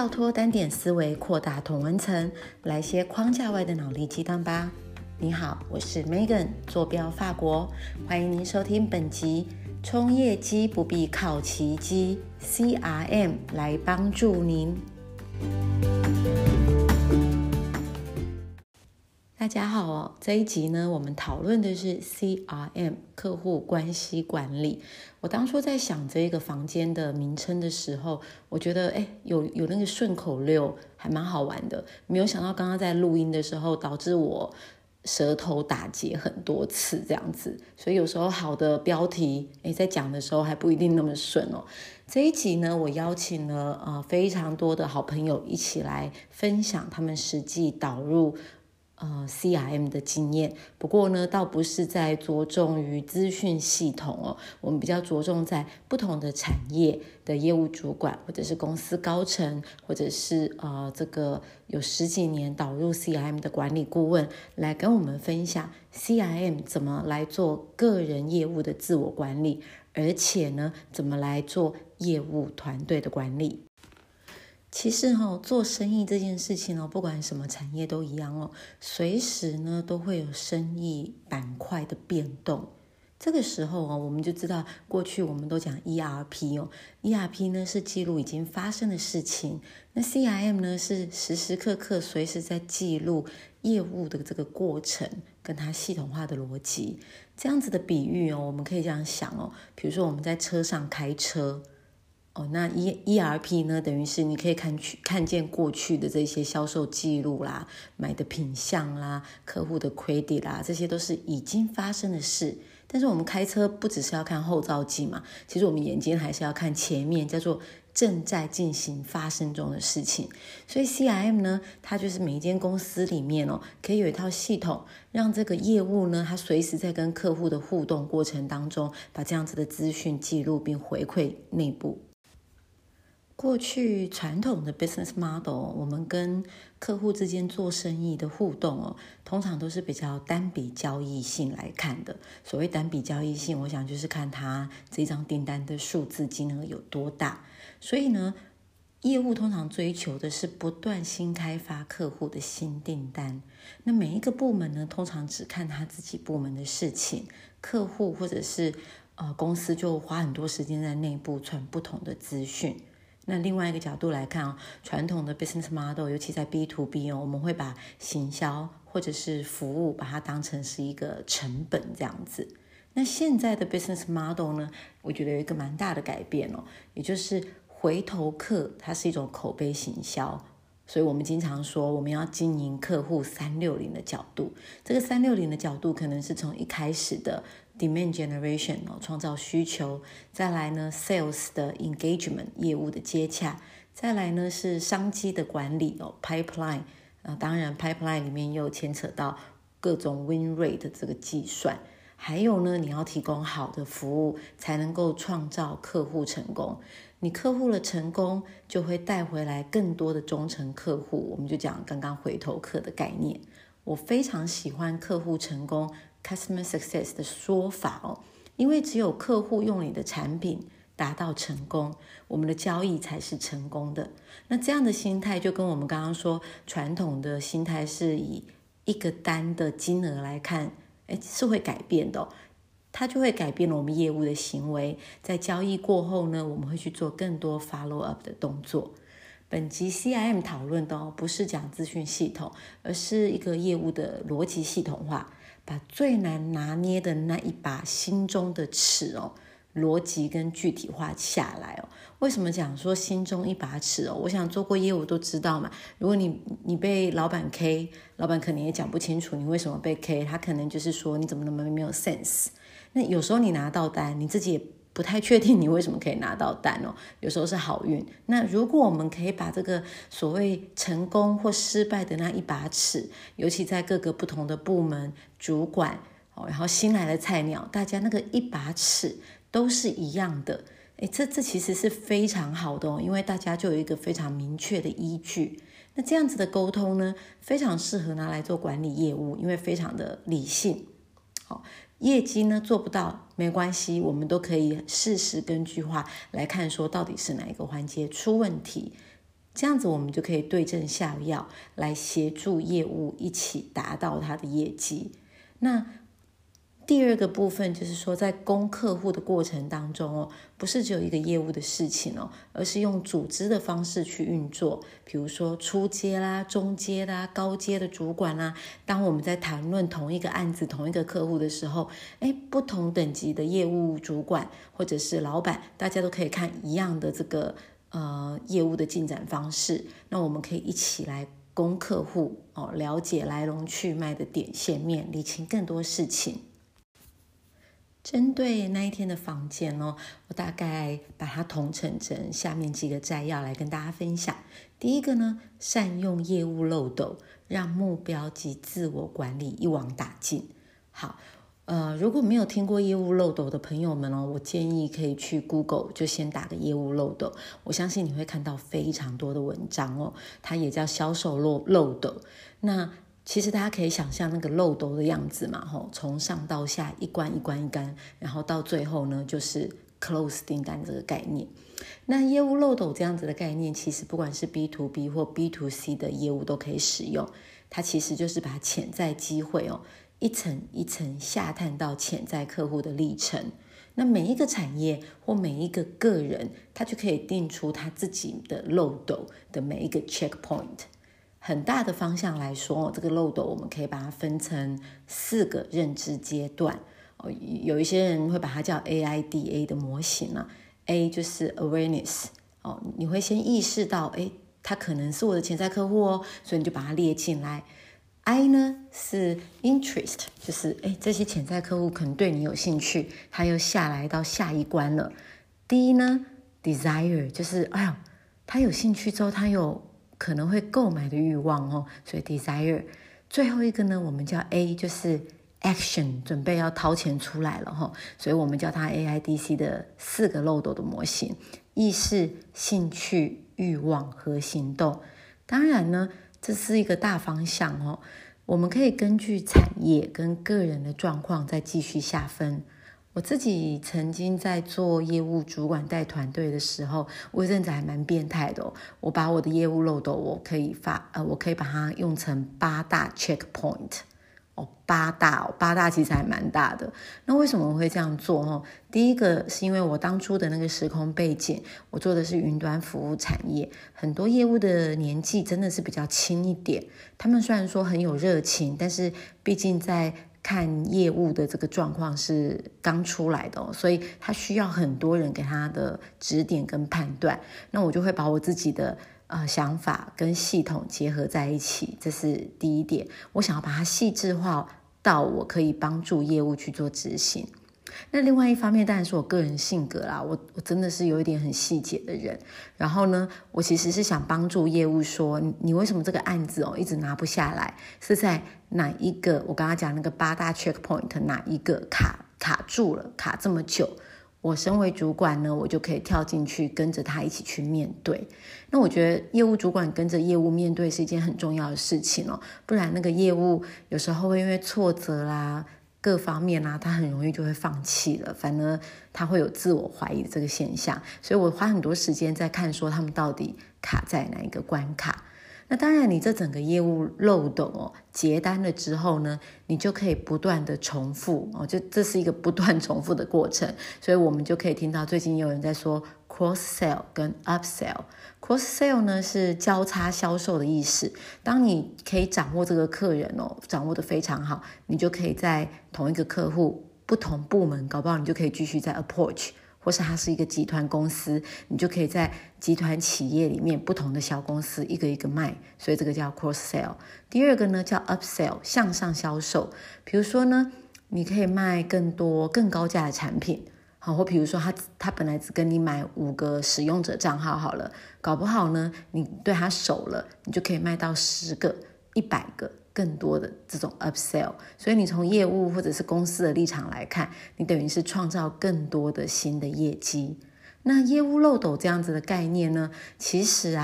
跳脱单点思维，扩大同温层，来些框架外的脑力激荡吧。你好，我是 Megan， 坐标法国，欢迎您收听本集冲业绩不必靠奇迹 CRM 来帮助您。大家好哦，这一集呢，我们讨论的是 CRM 客户关系管理。我当初在想这个房间的名称的时候，我觉得有那个顺口溜还蛮好玩的，没有想到刚刚在录音的时候导致我舌头打结很多次这样子，所以有时候好的标题在讲的时候还不一定那么顺哦。这一集呢，我邀请了非常多的好朋友一起来分享他们实际导入CRM 的经验，不过呢，倒不是在着重于资讯系统哦，我们比较着重在不同的产业的业务主管，或者是公司高层，或者是这个有十几年导入 CRM 的管理顾问，来跟我们分享 CRM 怎么来做个人业务的自我管理，而且呢，怎么来做业务团队的管理。其实做生意这件事情不管什么产业都一样随时呢都会有生意板块的变动。这个时候我们就知道，过去我们都讲 ERP ERP 呢是记录已经发生的事情，那 CRM 呢是时时刻刻随时在记录业务的这个过程跟它系统化的逻辑。这样子的比喻我们可以这样想比如说我们在车上开车那 ERP 呢等于是你可以看见过去的这些销售记录啦，买的品项啦，客户的 credit 啦，这些都是已经发生的事。但是我们开车不只是要看后照镜嘛，其实我们眼睛还是要看前面，叫做正在进行发生中的事情。所以 CRM 呢，它就是每一间公司里面可以有一套系统，让这个业务呢，它随时在跟客户的互动过程当中，把这样子的资讯记录并回馈内部。过去传统的 business model， 我们跟客户之间做生意的互动通常都是比较单笔交易性来看的。所谓单笔交易性，我想就是看他这张订单的数字金额有多大。所以呢，业务通常追求的是不断新开发客户的新订单。那每一个部门呢，通常只看他自己部门的事情，客户或者是公司就花很多时间在内部传不同的资讯。那另外一个角度来看传统的 business model， 尤其在 B2B 我们会把行销或者是服务把它当成是一个成本这样子。那现在的 business model 呢，我觉得有一个蛮大的改变也就是回头客，它是一种口碑行销。所以我们经常说我们要经营客户360的角度，这个360的角度可能是从一开始的 demand generation 创造需求，再来呢 sales 的 engagement 业务的接洽，再来呢是商机的管理pipeline， 当然 pipeline 里面又牵扯到各种 win rate 的这个计算，还有呢你要提供好的服务才能够创造客户成功。你客户的成功就会带回来更多的忠诚客户，我们就讲刚刚回头客的概念。我非常喜欢客户成功 customer success 的说法因为只有客户用你的产品达到成功，我们的交易才是成功的。那这样的心态就跟我们刚刚说传统的心态是以一个单的金额来看是会改变的它就会改变了我们业务的行为。在交易过后呢，我们会去做更多 follow up 的动作。本集 CRM 讨论的不是讲资讯系统，而是一个业务的逻辑系统化，把最难拿捏的那一把心中的尺逻辑跟具体化下来为什么讲说心中一把尺我想做过业务都知道嘛。如果你被老板 K， 老板可能也讲不清楚你为什么被 K， 他可能就是说你怎么那么没有 sense。 那有时候你拿到单，你自己也不太确定你为什么可以拿到单有时候是好运。那如果我们可以把这个所谓成功或失败的那一把尺，尤其在各个不同的部门主管然后新来的菜鸟，大家那个一把尺都是一样的这其实是非常好的因为大家就有一个非常明确的依据。那这样子的沟通呢，非常适合拿来做管理业务，因为非常的理性业绩呢做不到没关系，我们都可以事实根据化来看说到底是哪一个环节出问题，这样子我们就可以对症下药，来协助业务一起达到它的业绩。那第二个部分就是说，在攻客户的过程当中不是只有一个业务的事情而是用组织的方式去运作，比如说初阶啦、中阶啦、高阶的主管啦。当我们在谈论同一个案子、同一个客户的时候，不同等级的业务主管或者是老板，大家都可以看一样的这个业务的进展方式，那我们可以一起来攻客户了解来龙去脉的点线面，理清更多事情。针对那一天的访见我大概把它统整成下面几个摘要来跟大家分享。第一个呢，善用业务漏斗，让目标及自我管理一网打尽。好，如果没有听过业务漏斗的朋友们我建议可以去 Google 就先打个业务漏斗，我相信你会看到非常多的文章它也叫销售漏斗。那其实大家可以想象那个漏斗的样子嘛，从上到下一关一关一关，然后到最后呢就是 close 订单这个概念。那业务漏斗这样子的概念，其实不管是 B2B 或 B2C 的业务都可以使用，它其实就是把潜在机会一层一层下探到潜在客户的历程。那每一个产业或每一个个人，他就可以定出他自己的漏斗的每一个 checkpoint。很大的方向来说，这个漏斗我们可以把它分成4个认知阶段。有一些人会把它叫 AIDA 的模型A 就是 awareness， 你会先意识到它可能是我的潜在客户所以你就把它列进来。I 呢是 interest， 就是这些潜在客户可能对你有兴趣，他又下来到下一关了。D 呢 desire， 就是他有兴趣之后他有可能会购买的欲望所以 desire。 最后一个呢我们叫 A， 就是 action， 准备要掏钱出来了所以我们叫它 AIDC 的4个漏斗的模型，意识、兴趣、欲望和行动。当然呢这是一个大方向我们可以根据产业跟个人的状况再继续下分。我自己曾经在做业务主管带团队的时候，我一阵子还蛮变态的我把我的业务漏斗我可以把它用成8大 checkpoint8大其实还蛮大的。那为什么我会这样做第一个是因为我当初的那个时空背景，我做的是云端服务产业，很多业务的年纪真的是比较轻一点，他们虽然说很有热情，但是毕竟在看业务的这个状况是刚出来的所以他需要很多人给他的指点跟判断。那我就会把我自己的想法跟系统结合在一起，这是第一点，我想要把它细致化到我可以帮助业务去做执行。那另外一方面当然是我个人性格啦，我真的是有一点很细节的人，然后呢我其实是想帮助业务说你为什么这个案子一直拿不下来，是在哪一个我刚刚讲那个8大 checkpoint 哪一个卡住了，卡这么久，我身为主管呢我就可以跳进去跟着他一起去面对。那我觉得业务主管跟着业务面对是一件很重要的事情不然那个业务有时候会因为挫折啦各方面他很容易就会放弃了，反而他会有自我怀疑的这个现象。所以我花很多时间在看说他们到底卡在哪一个关卡。那当然你这整个业务漏斗结单了之后呢，你就可以不断的重复就这是一个不断重复的过程。所以我们就可以听到最近有人在说 cross sale 跟 up sale。cross sale 呢是交叉销售的意思，当你可以掌握这个客人掌握得非常好，你就可以在同一个客户不同部门，搞不好你就可以继续在 approach，或是它是一个集团公司，你就可以在集团企业里面不同的小公司一个一个卖，所以这个叫 cross sale。 第二个呢叫 up sale， 向上销售，比如说呢你可以卖更多更高价的产品或比如说他本来只跟你买5个使用者账号好了，搞不好呢你对他熟了，你就可以卖到10个100个更多的这种 upsell。 所以你从业务或者是公司的立场来看，你等于是创造更多的新的业绩。那业务漏斗这样子的概念呢，其实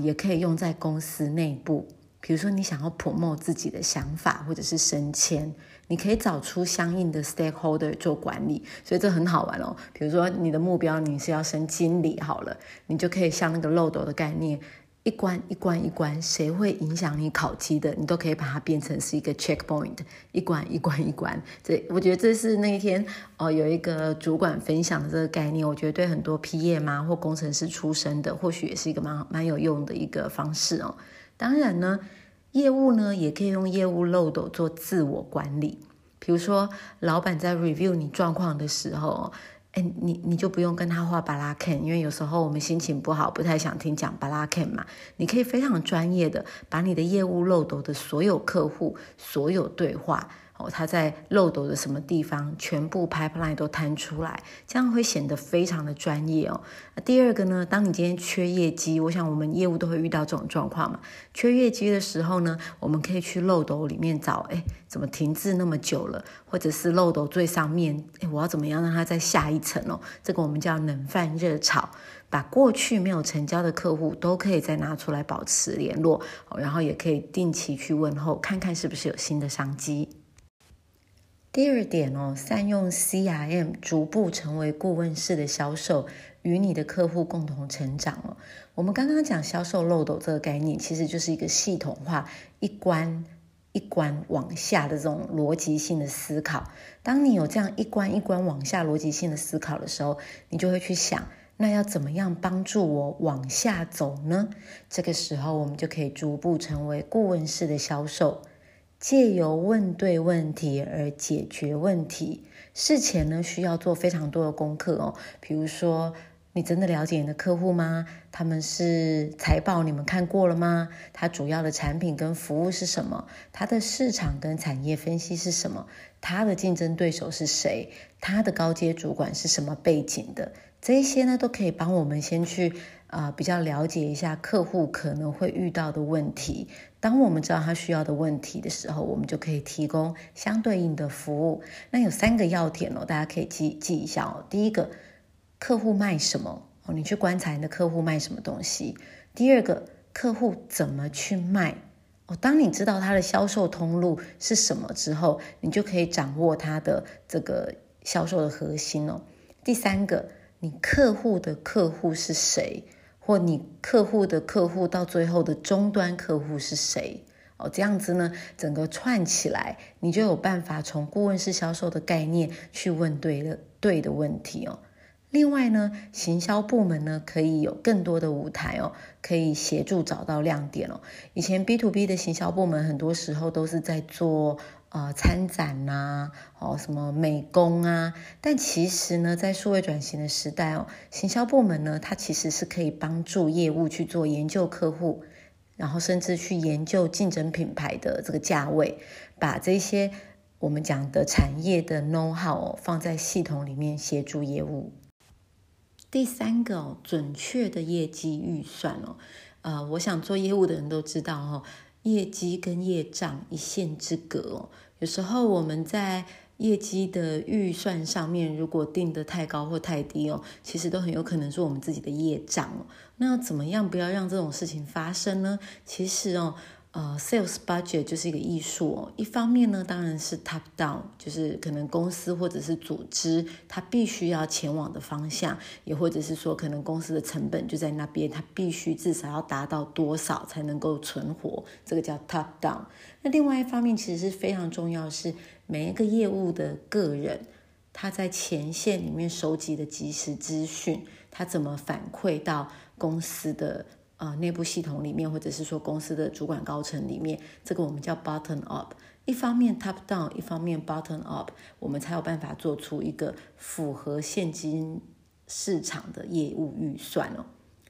也可以用在公司内部，比如说你想要 promote 自己的想法或者是升迁，你可以找出相应的 stakeholder 做管理，所以这很好玩比如说你的目标你是要升经理好了，你就可以像那个漏斗的概念一关一关一关，谁会影响你考绩的，你都可以把它变成是一个 checkpoint， 一关一关一关。这我觉得这是那一天有一个主管分享的这个概念，我觉得对很多 PM 啊或工程师出身的，或许也是一个蛮有用的一个方式哦。当然呢，业务呢也可以用业务漏斗做自我管理。比如说，老板在 review 你状况的时候。你就不用跟他画Balaken，因为有时候我们心情不好，不太想听讲Balaken嘛。你可以非常专业的把你的业务漏斗的所有客户、所有对话，他在漏斗的什么地方，全部 pipeline 都摊出来，这样会显得非常的专业哦。第二个呢，当你今天缺业绩，我想我们业务都会遇到这种状况嘛。缺业绩的时候呢，我们可以去漏斗里面找，怎么停滞那么久了，或者是漏斗最上面，我要怎么样让它再下一层哦？这个我们叫冷饭热炒。把过去没有成交的客户都可以再拿出来保持联络，然后也可以定期去问候，看看是不是有新的商机。第二点善用 CRM 逐步成为顾问式的销售，与你的客户共同成长。我们刚刚讲销售漏斗这个概念，其实就是一个系统化一关一关往下的这种逻辑性的思考。当你有这样一关一关往下逻辑性的思考的时候，你就会去想，那要怎么样帮助我往下走呢？这个时候我们就可以逐步成为顾问式的销售，借由问对问题而解决问题。事前呢，需要做非常多的功课哦，比如说你真的了解你的客户吗？他们是财报你们看过了吗？他主要的产品跟服务是什么？他的市场跟产业分析是什么？他的竞争对手是谁？他的高阶主管是什么背景的？这些呢，都可以帮我们先去比较了解一下客户可能会遇到的问题。当我们知道他需要的问题的时候，我们就可以提供相对应的服务。那有3个要点，大家可以记一下。第一个，客户卖什么，你去观察你的客户卖什么东西。第二个，客户怎么去卖，当你知道他的销售通路是什么之后，你就可以掌握他的这个销售的核心。第三个，你客户的客户是谁，或你客户的客户到最后的终端客户是谁，这样子呢，整个串起来，你就有办法从顾问式销售的概念去问对的问题。另外呢，行销部门呢可以有更多的舞台，可以协助找到亮点。以前 B2B 的行销部门很多时候都是在做参展啊，什么美工啊，但其实呢，在数位转型的时代，行销部门呢，它其实是可以帮助业务去做研究客户，然后甚至去研究竞争品牌的这个价位，把这些我们讲的产业的 know how，放在系统里面协助业务。第三个，准确的业绩预算。我想做业务的人都知道，业绩跟业障一线之隔。有时候我们在业绩的预算上面，如果定得太高或太低，其实都很有可能是我们自己的业障。那怎么样不要让这种事情发生呢？其实Sales Budget 就是一个艺术。一方面呢，当然是 top down， 就是可能公司或者是组织它必须要前往的方向，也或者是说可能公司的成本就在那边，它必须至少要达到多少才能够存活，这个叫 top down。 那另外一方面其实是非常重要的是，每一个业务的个人他在前线里面收集的即时资讯，他怎么反馈到公司的内部系统里面，或者是说公司的主管高层里面，这个我们叫 bottom up。 一方面 top down， 一方面 bottom up， 我们才有办法做出一个符合现今市场的业务预算。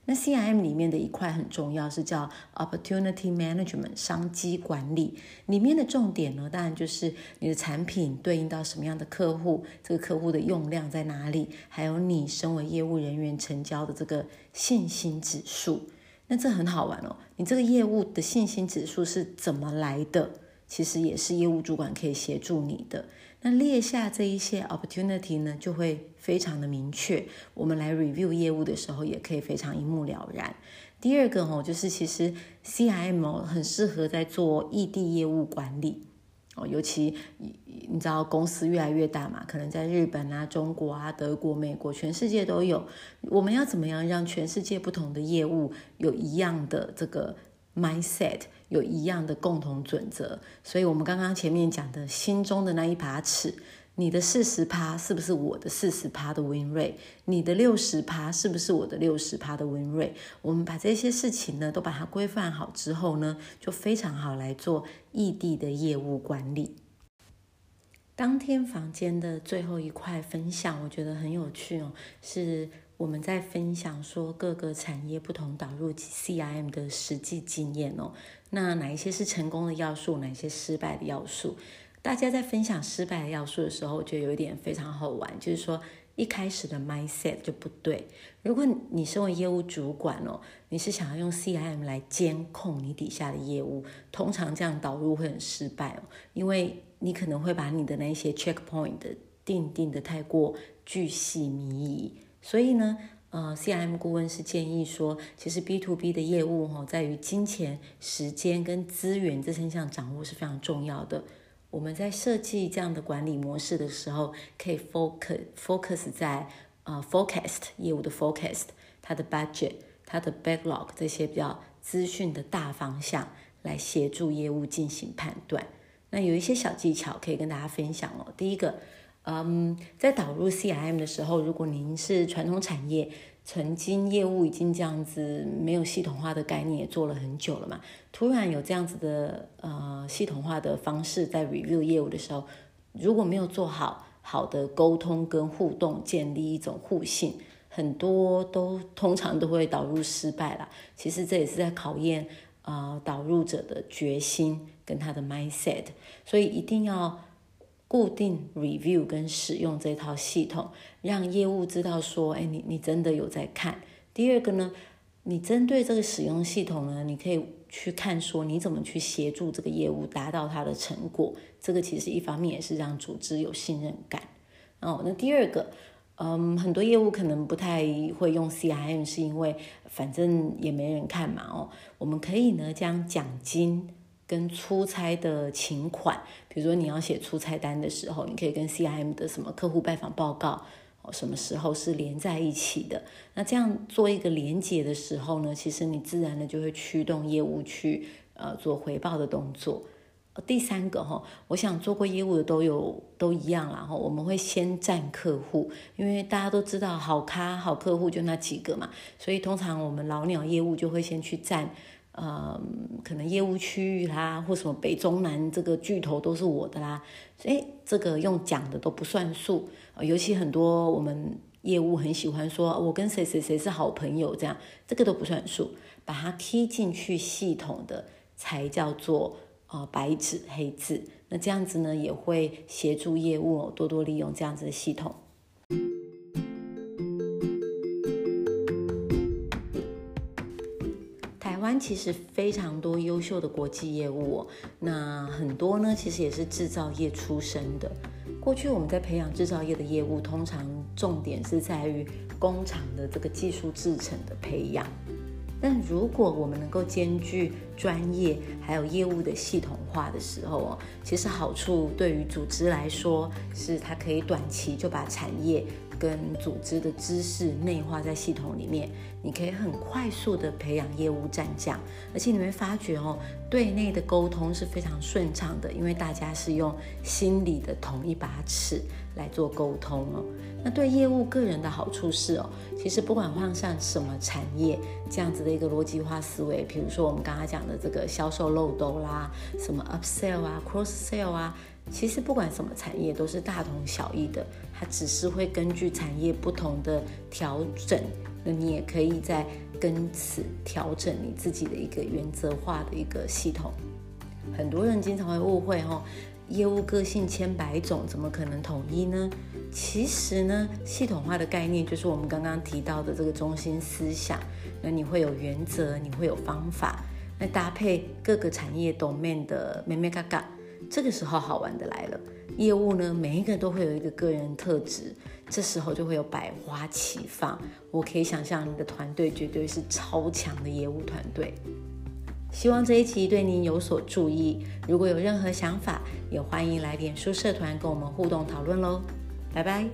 那 CRM 里面的一块很重要，是叫 opportunity management 商机管理。里面的重点呢，当然就是你的产品对应到什么样的客户，这个客户的用量在哪里，还有你身为业务人员成交的这个信心指数。那这很好玩，你这个业务的信心指数是怎么来的，其实也是业务主管可以协助你的。那列下这一些 opportunity 呢，就会非常的明确，我们来 review 业务的时候也可以非常一目了然。第二个，就是其实 CRM 很适合在做异地业务管理。尤其你知道公司越来越大嘛，可能在日本啊、中国啊、德国、美国，全世界都有。我们要怎么样让全世界不同的业务有一样的这个 mindset， 有一样的共同准则？所以我们刚刚前面讲的心中的那一把尺，你的 40% 是不是我的 40% 的 win rate， 你的 60% 是不是我的 60% 的 win rate。 我们把这些事情呢都把它规范好之后呢，就非常好来做异地的业务管理。当天房间的最后一块分享我觉得很有趣哦，是我们在分享说各个产业不同导入 CRM 的实际经验哦，那哪一些是成功的要素，哪一些失败的要素。大家在分享失败的要素的时候，我觉得有一点非常好玩，就是说一开始的 mindset 就不对。如果你身为业务主管哦，你是想要用 CRM 来监控你底下的业务，通常这样导入会很失败哦，因为你可能会把你的那些 checkpoint 定的太过巨细靡遗。所以呢CRM 顾问是建议说，其实 B2B 的业务哦，在于金钱、时间跟资源这三项掌握是非常重要的。我们在设计这样的管理模式的时候，可以 focus 在forecast 业务的 forecast， 它的 budget， 它的 backlog 这些比较资讯的大方向来协助业务进行判断。那有一些小技巧可以跟大家分享哦。第一个，在导入 CRM 的时候，如果您是传统产业，曾经业务已经这样子没有系统化的概念也做了很久了嘛，突然有这样子的系统化的方式在 review 业务的时候，如果没有做好的沟通跟互动，建立一种互信，很多都通常都会导入失败啦。其实这也是在考验导入者的决心跟他的 mindset， 所以一定要固定 review 跟使用这套系统，让业务知道说，哎，你真的有在看。第二个呢，你针对这个使用系统呢，你可以去看说你怎么去协助这个业务达到它的成果，这个其实一方面也是让组织有信任感。那第二个，很多业务可能不太会用 CRM， 是因为反正也没人看嘛我们可以呢将奖金跟出差的请款，比如说你要写出差单的时候，你可以跟 CRM 的什么客户拜访报告什么时候是连在一起的，那这样做一个连结的时候呢，其实你自然的就会驱动业务去做回报的动作。第三个我想做过业务的都一样啦，我们会先占客户，因为大家都知道好客户就那几个嘛，所以通常我们老鸟业务就会先去占可能业务区域啦，或什么北中南这个巨头都是我的啦，所以这个用讲的都不算数尤其很多我们业务很喜欢说我跟谁谁谁是好朋友，这样这个都不算数，把它 key 进去系统的才叫做白纸黑字。那这样子呢也会协助业务多多利用这样子的系统。台湾其实非常多优秀的国际业务那很多呢其实也是制造业出身的。过去我们在培养制造业的业务，通常重点是在于工厂的这个技术制程的培养，但如果我们能够兼具专业还有业务的系统化的时候其实好处对于组织来说是它可以短期就把产业跟组织的知识内化在系统里面，你可以很快速的培养业务战将，而且你会发觉对内的沟通是非常顺畅的，因为大家是用心里的同一把尺来做沟通那对业务个人的好处是其实不管换上什么产业，这样子的一个逻辑化思维，比如说我们刚刚讲的这个销售漏斗啦，什么 up sale 啊 cross sale 啊，其实不管什么产业都是大同小异的，它只是会根据产业不同的调整，那你也可以再跟此调整你自己的一个原则化的一个系统。很多人经常会误会业务个性千百种，怎么可能统一呢？其实呢，系统化的概念就是我们刚刚提到的这个中心思想，那你会有原则，你会有方法，那搭配各个产业 domain 的咩咩嘎嘎。这个时候好玩的来了，业务呢每一个都会有一个个人特质，这时候就会有百花齐放。我可以想象你的团队绝对是超强的业务团队。希望这一期对您有所注意，如果有任何想法，也欢迎来脸书社团跟我们互动讨论咯，拜拜。